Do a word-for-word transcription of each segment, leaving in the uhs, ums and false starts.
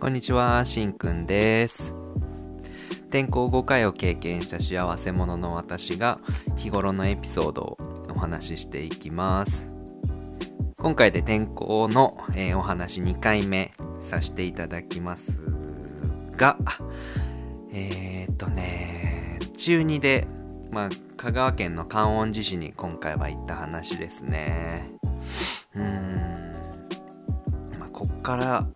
こんにちは、しんくんです。転校ごかいを経験した幸せ者の私が日頃のエピソードをお話ししていきます。今回で転校の、えー、お話にかいめさせていただきますが、えー、っとね、中にで、まあ、香川県の観音寺市に今回は行った話ですね。うーん、まあ、こっから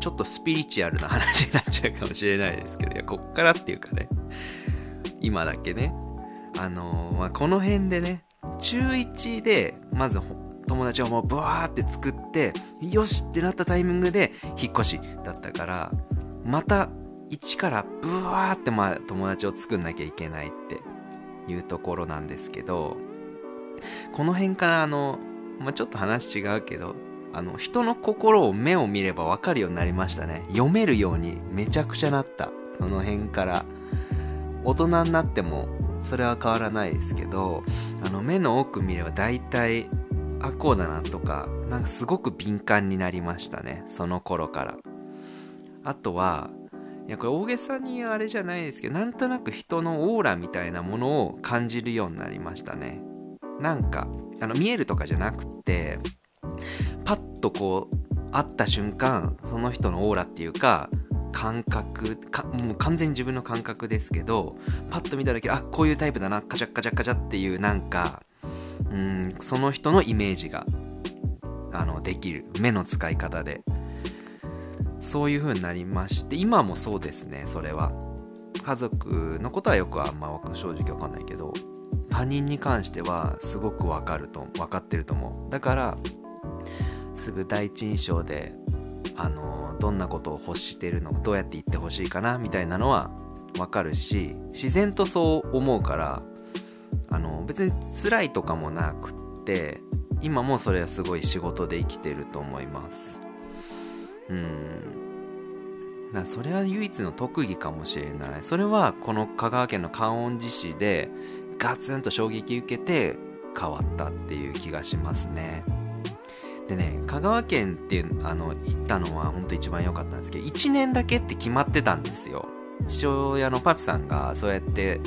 ちょっとスピリチュアルな話になっちゃうかもしれないですけど、いやこっからっていうかね、今だけね、あのーまあ、この辺でね、中いちでまず友達をもうブワーって作ってよしってなったタイミングで引っ越しだったから、またいちからブワーってまあ友達を作んなきゃいけないっていうところなんですけど、この辺からあの、まあ、ちょっと話違うけど、あの人の心を目を見れば分かるようになりましたね。読めるようにめちゃくちゃなった。その辺から大人になってもそれは変わらないですけど、あの目の奥見れば大体あこうだなとか、なんかすごく敏感になりましたね、その頃から。あとは、いやこれ大げさにあれじゃないですけど、なんとなく人のオーラみたいなものを感じるようになりましたね。なんかあの見えるとかじゃなくて、パッとこう会った瞬間、その人のオーラっていうか感覚か、もう完全に自分の感覚ですけど、パッと見ただけ、あこういうタイプだな、カチャカチャカチャっていう、なんかうーんその人のイメージがあのできる、目の使い方でそういう風になりまして、今もそうですね。それは家族のことはよくあんま正直わかんないけど、他人に関してはすごくわかると、わかってると思う。だからすぐ第一印象であのどんなことを欲してるの、どうやって言ってほしいかなみたいなのは分かるし、自然とそう思うから、あの別に辛いとかもなくって、今もそれはすごい仕事で生きてると思います。うーん、だそれは唯一の特技かもしれない。それはこの香川県の観音寺市でガツンと衝撃受けて変わったっていう気がしますね。でね、香川県ってあの行ったのは本当一番良かったんですけど、いちねんだけって決まってたんですよ。父親のパピさんがそうやって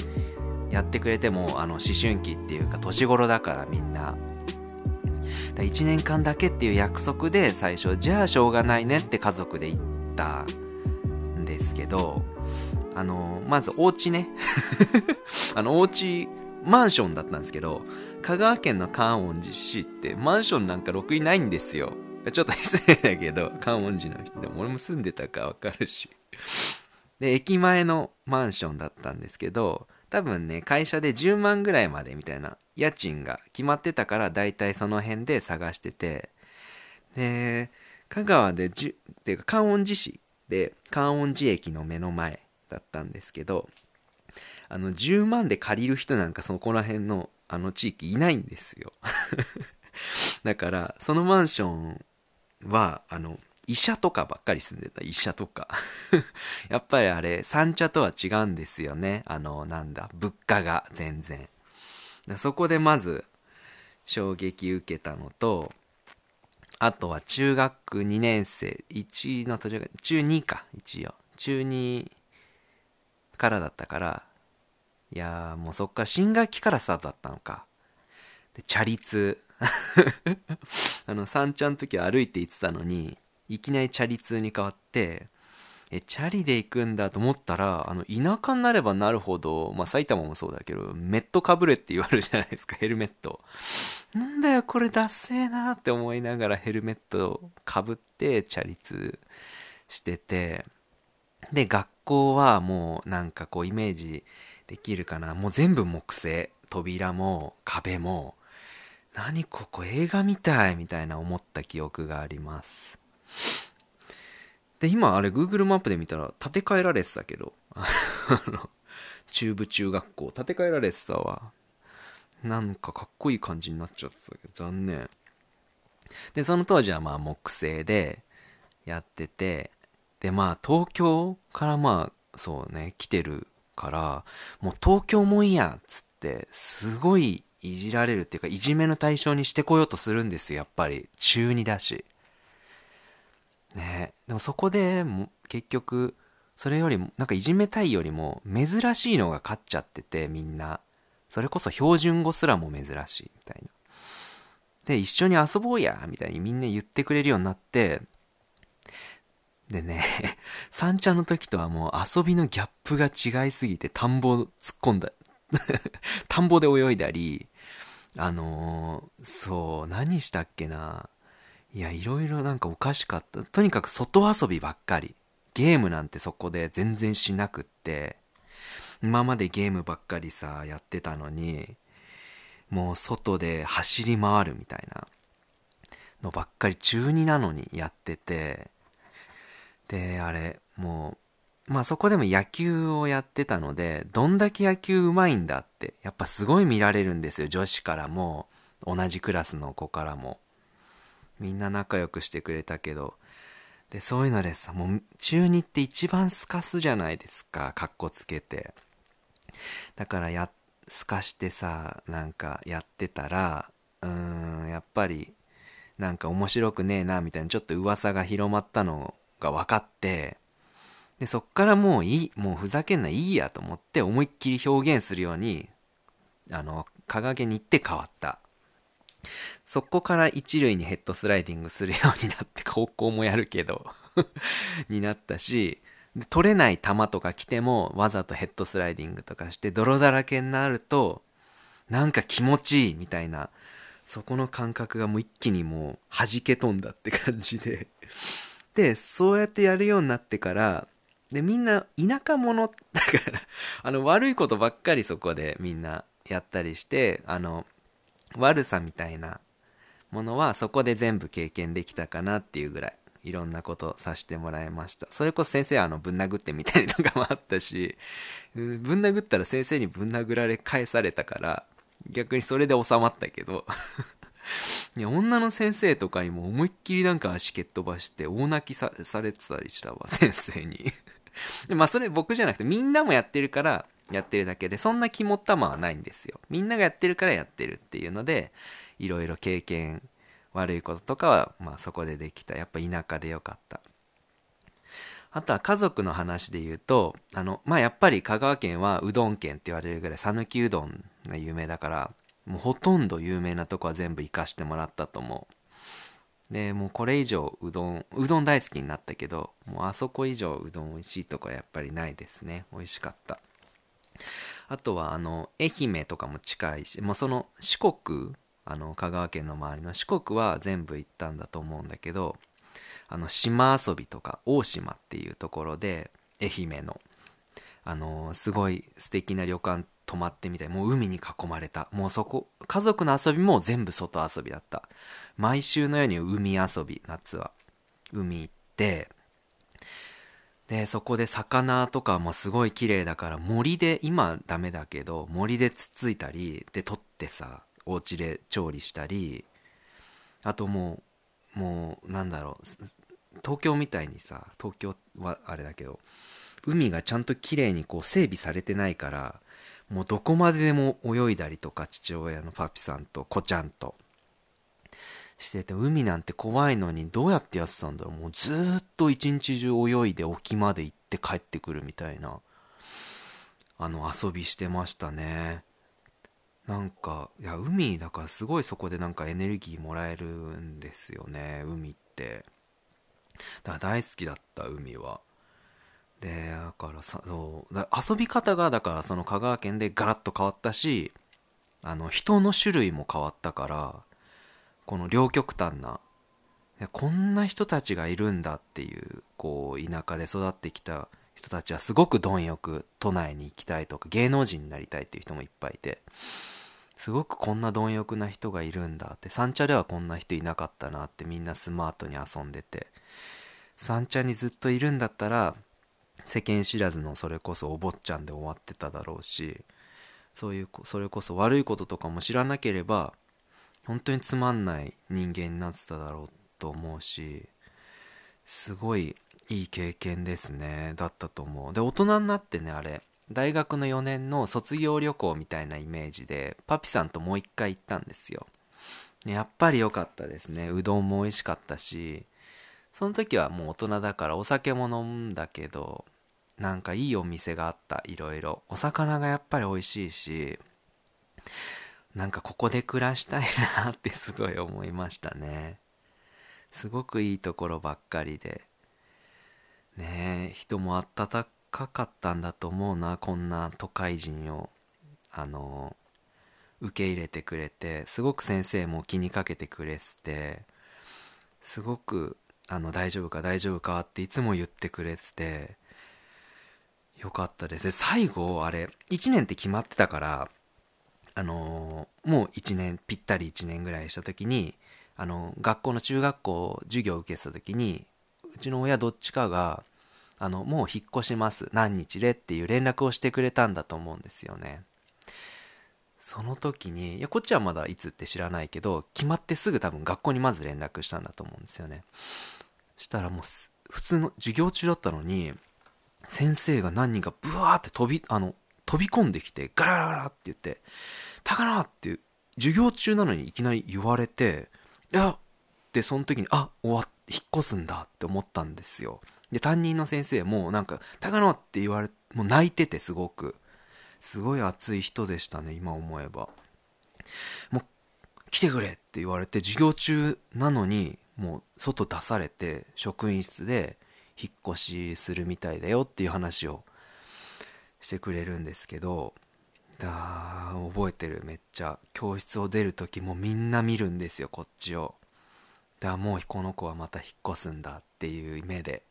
やってくれても、あの思春期っていうか年頃だからみんな、だいちねんかんだけっていう約束で最初、じゃあしょうがないねって家族で行ったんですけど、あのまずお家ねあのお家マンションだったんですけど、香川県の観音寺市ってマンションなんかろくにないんですよ。ちょっと失礼だけど、観音寺の人でも俺も住んでたかわかるし。で駅前のマンションだったんですけど、多分ね会社でじゅうまんぐらいまでみたいな家賃が決まってたから、だいたいその辺で探してて、で香川でじゅっていうか観音寺市で観音寺駅の目の前だったんですけど、あのじゅうまんで借りる人なんかそこら辺のあの地域いないんですよだからそのマンションはあの医者とかばっかり住んでた。医者とかやっぱりあれ三茶とは違うんですよね。あのなんだ物価が全然だ。そこでまず衝撃受けたのと、あとは中学にねん生いちの途中中にか一応中にからだったから、いやーもうそっから新学期からスタートだったのか。でチャリ通あの三茶の時は歩いて行ってたのに、いきなりチャリ通に変わって、えチャリで行くんだと思ったら、あの田舎になればなるほど、まあ埼玉もそうだけど、メットかぶれって言われるじゃないですか、ヘルメット。なんだよこれダッセーなーって思いながらヘルメットかぶってチャリ通してて、で学校はもうなんかこうイメージできるかな、もう全部木製、扉も壁も、何ここ映画みたいみたいな思った記憶があります。で今あれ Google マップで見たら建て替えられてたけど中部中学校建て替えられてたわ。なんかかっこいい感じになっちゃってたけど残念で、その当時はまあ木製でやってて、でまあ東京からまあそうね来てるからもう東京もんやっつってすごいいじられるっていうか、いじめの対象にしてこようとするんですよ、やっぱり中にだしね。でもそこでも結局それよりもなんかいじめたいよりも珍しいのが勝っちゃってて、みんなそれこそ標準語すらも珍しいみたいなで、一緒に遊ぼうやみたいにみんな言ってくれるようになって、でね三ちゃんの時とはもう遊びのギャップが違いすぎて、田んぼを突っ込んだ田んぼで泳いだり、あのー、そう何したっけな、いやいろいろなんかおかしかった。とにかく外遊びばっかり、ゲームなんてそこで全然しなくって、今までゲームばっかりさやってたのに、もう外で走り回るみたいなのばっかり中二なのにやってて、であれもうまあそこでも野球をやってたので、どんだけ野球うまいんだってやっぱすごい見られるんですよ、女子からも同じクラスの子からもみんな仲良くしてくれたけど、でそういうのでさ、もう中二って一番すかすじゃないですか、かっこつけて。だからやすかしてさ、なんかやってたら、うーんやっぱりなんか面白くねえなみたいな、ちょっと噂が広まったのが分かって、でそっからもういい、もうふざけんないいやと思って思いっきり表現するように、あの掲げに行って変わった。そこから一塁にヘッドスライディングするようになって、高校もやるけどになったし、で取れない球とか来てもわざとヘッドスライディングとかして、泥だらけになるとなんか気持ちいいみたいな、そこの感覚がもう一気にもう弾け飛んだって感じででそうやってやるようになってから、でみんな田舎者だからあの悪いことばっかりそこでみんなやったりして、あの悪さみたいなものはそこで全部経験できたかなっていうぐらい、いろんなことさせてもらいました。それこそ先生はあのぶん殴ってみたいなとかもあったし、ぶん殴ったら先生にぶん殴られ返されたから、逆にそれで収まったけどいや女の先生とかにも思いっきりなんか足蹴っ飛ばして大泣き さ, されてたりしたわ、先生にでまあそれ僕じゃなくてみんなもやってるからやってるだけで、そんな肝っ玉はないんですよ。みんながやってるからやってるっていうので、いろいろ経験、悪いこととかはまあそこでできた。やっぱ田舎でよかった。あとは家族の話で言うと、あのまあやっぱり香川県はうどん県って言われるぐらい讃岐うどんが有名だから、もうほとんど有名なとこは全部生かしてもらったと思う。でもうこれ以上うどんうどん大好きになったけど、もうあそこ以上うどん美味しいとこはやっぱりないですね。美味しかった。あとはあの愛媛とかも近いし、もうその四国、あの香川県の周りの四国は全部行ったんだと思うんだけど、あの島遊びとか大島っていうところで愛媛のあのすごい素敵な旅館泊まってみたい、もう海に囲まれた、もうそこ家族の遊びも全部外遊びだった。毎週のように海遊び、夏は海行って、でそこで魚とかもすごい綺麗だから森で、今ダメだけど森でつっついたりで取ってさ、お家で調理したり、あともうもうなんだろう、東京みたいにさ、東京はあれだけど海がちゃんと綺麗にこう整備されてないから、もうどこまででも泳いだりとか、父親のパピさんと子ちゃんとしてて、海なんて怖いのにどうやってやってたんだろう、もうずーっと一日中泳いで沖まで行って帰ってくるみたいな、あの遊びしてましたね。なんかいや海だからすごいそこでなんかエネルギーもらえるんですよね、海って。だから大好きだった海は。でだからさ、そうだから遊び方がだからその香川県でガラッと変わったし、あの人の種類も変わったから、この両極端な、こんな人たちがいるんだっていう、こう田舎で育ってきた人たちはすごく貪欲、都内に行きたいとか芸能人になりたいっていう人もいっぱいいて、すごくこんな貪欲な人がいるんだって、三茶ではこんな人いなかったなって、みんなスマートに遊んでて、三茶にずっといるんだったら世間知らずのそれこそお坊ちゃんで終わってただろうし、そういうそれこそ悪いこととかも知らなければ本当につまんない人間になってただろうと思うし、すごいいい経験ですね、だったと思う。で大人になってね、あれ大学のよねんの卒業旅行みたいなイメージでパピさんともう一回行ったんですよ。やっぱり良かったですね。うどんも美味しかったし、その時はもう大人だからお酒も飲むんだけど、なんかいいお店があった。いろいろお魚がやっぱり美味しいし、なんかここで暮らしたいなってすごい思いましたね。すごくいいところばっかりでねえ、人も温かかったんだと思うな。こんな都会人をあの受け入れてくれて、すごく先生も気にかけてくれて、すごくあの大丈夫か大丈夫かっていつも言ってくれてよかったです。で最後あれいちねんって決まってたから、あのー、もういちねんぴったりいちねんぐらいした時に、あの学校の中学校授業を受けてた時に、うちの親どっちかがあのもう引っ越します何日でっていう連絡をしてくれたんだと思うんですよね。その時にいやこっちはまだいつって知らないけど、決まってすぐ多分学校にまず連絡したんだと思うんですよね。したらもう普通の授業中だったのに、先生が何人かブワーって飛びあの飛び込んできて、ガラガラガラって言って、高菜って授業中なのにいきなり言われて、いやでその時にあ終わって引っ越すんだって思ったんですよ。で担任の先生もなんか高菜って言われもう泣いてて、すごくすごい熱い人でしたね。今思えばもう来てくれって言われて、授業中なのにもう外出されて、職員室で引っ越しするみたいだよっていう話をしてくれるんですけど、だ覚えてる。めっちゃ教室を出る時もみんな見るんですよこっちを。だもうこの子はまた引っ越すんだっていう目で、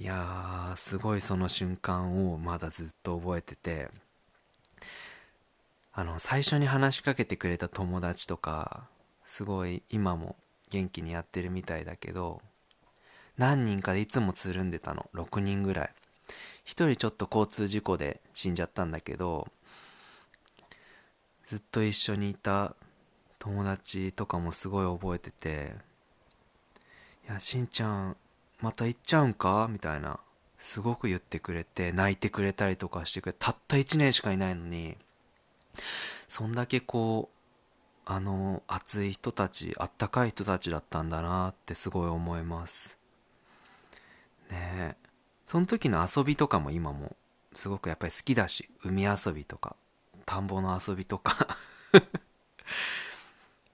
いやーすごいその瞬間をまだずっと覚えてて、あの最初に話しかけてくれた友達とかすごい今も元気にやってるみたいだけど、何人かでいつもつるんでたのろくにんぐらい。ひとりちょっと交通事故で死んじゃったんだけど、ずっと一緒にいた友達とかもすごい覚えてて、いやしんちゃんまた行っちゃうんかみたいな、すごく言ってくれて、泣いてくれたりとかしてくれて、たったいちねんしかいないのに、そんだけこうあの熱い人たち、あったかい人たちだったんだなってすごい思いますねえ。その時の遊びとかも今もすごくやっぱり好きだし、海遊びとか田んぼの遊びとか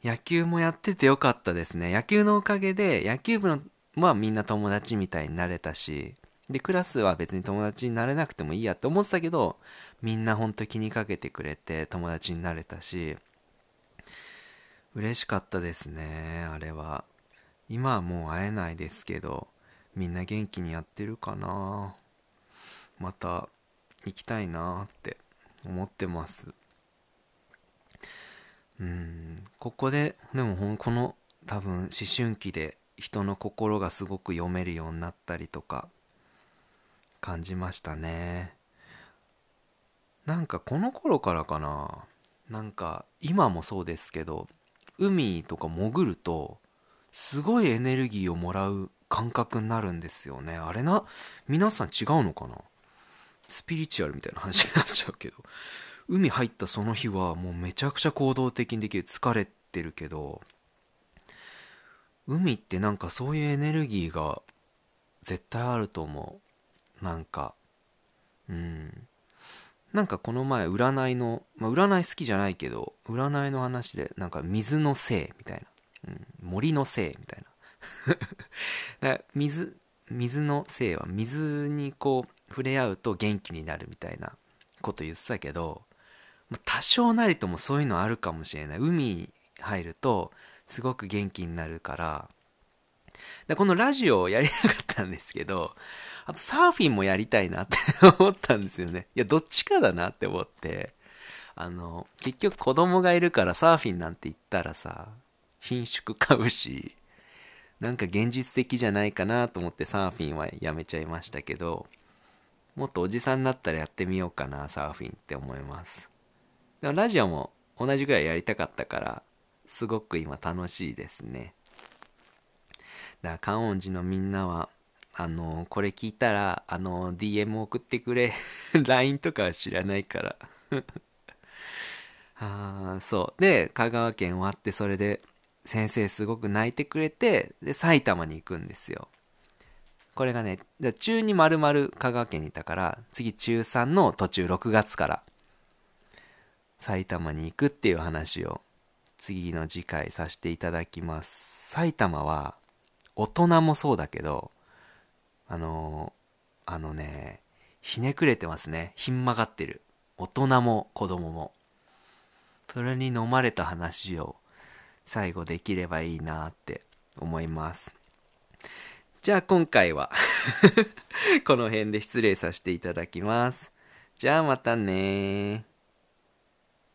野球もやっててよかったですね。野球のおかげで野球部のまあみんな友達みたいになれたし、でクラスは別に友達になれなくてもいいやって思ってたけど、みんなほんと気にかけてくれて友達になれたし、嬉しかったですねあれは。今はもう会えないですけど、みんな元気にやってるかな。また行きたいなって思ってます。うん、ここででもこの多分思春期で人の心がすごく読めるようになったりとか感じましたね。なんかこの頃からかな、なんか今もそうですけど、海とか潜るとすごいエネルギーをもらう感覚になるんですよね。あれな、皆さん違うのかな。スピリチュアルみたいな話になっちゃうけど、海入ったその日はもうめちゃくちゃ行動的にできる。疲れてるけど、海ってなんかそういうエネルギーが絶対あると思う。なんかうんなんかこの前占いの、まあ、占い好きじゃないけど占いの話でなんか水の精みたいな、うん、森の精みたいなだ水水の精は水にこう触れ合うと元気になるみたいなこと言ってたけど、多少なりともそういうのあるかもしれない。海入るとすごく元気になるから。でこのラジオをやりたかったんですけど、あとサーフィンもやりたいなって思ったんですよね。いやどっちかだなって思って、あの結局子供がいるからサーフィンなんて言ったらさ品種買うし、なんか現実的じゃないかなと思ってサーフィンはやめちゃいましたけど、もっとおじさんになったらやってみようかなサーフィンって思います。でもラジオも同じぐらいやりたかったからすごく今楽しいですね。だから観音寺のみんなはあのこれ聞いたらあの ディーエム 送ってくれライン とかは知らないからあそうで香川県終わって、それで先生すごく泣いてくれて、で埼玉に行くんですよ。これがね、中に丸々香川県にいたから、次中さんの途中ろくがつから埼玉に行くっていう話を次の次回させていただきます。埼玉は大人もそうだけど、あのー、あのね、ひねくれてますね。ひん曲がってる。大人も子供も。それに飲まれた話を最後できればいいなって思います。じゃあ今回はこの辺で失礼させていただきます。じゃあまたねー。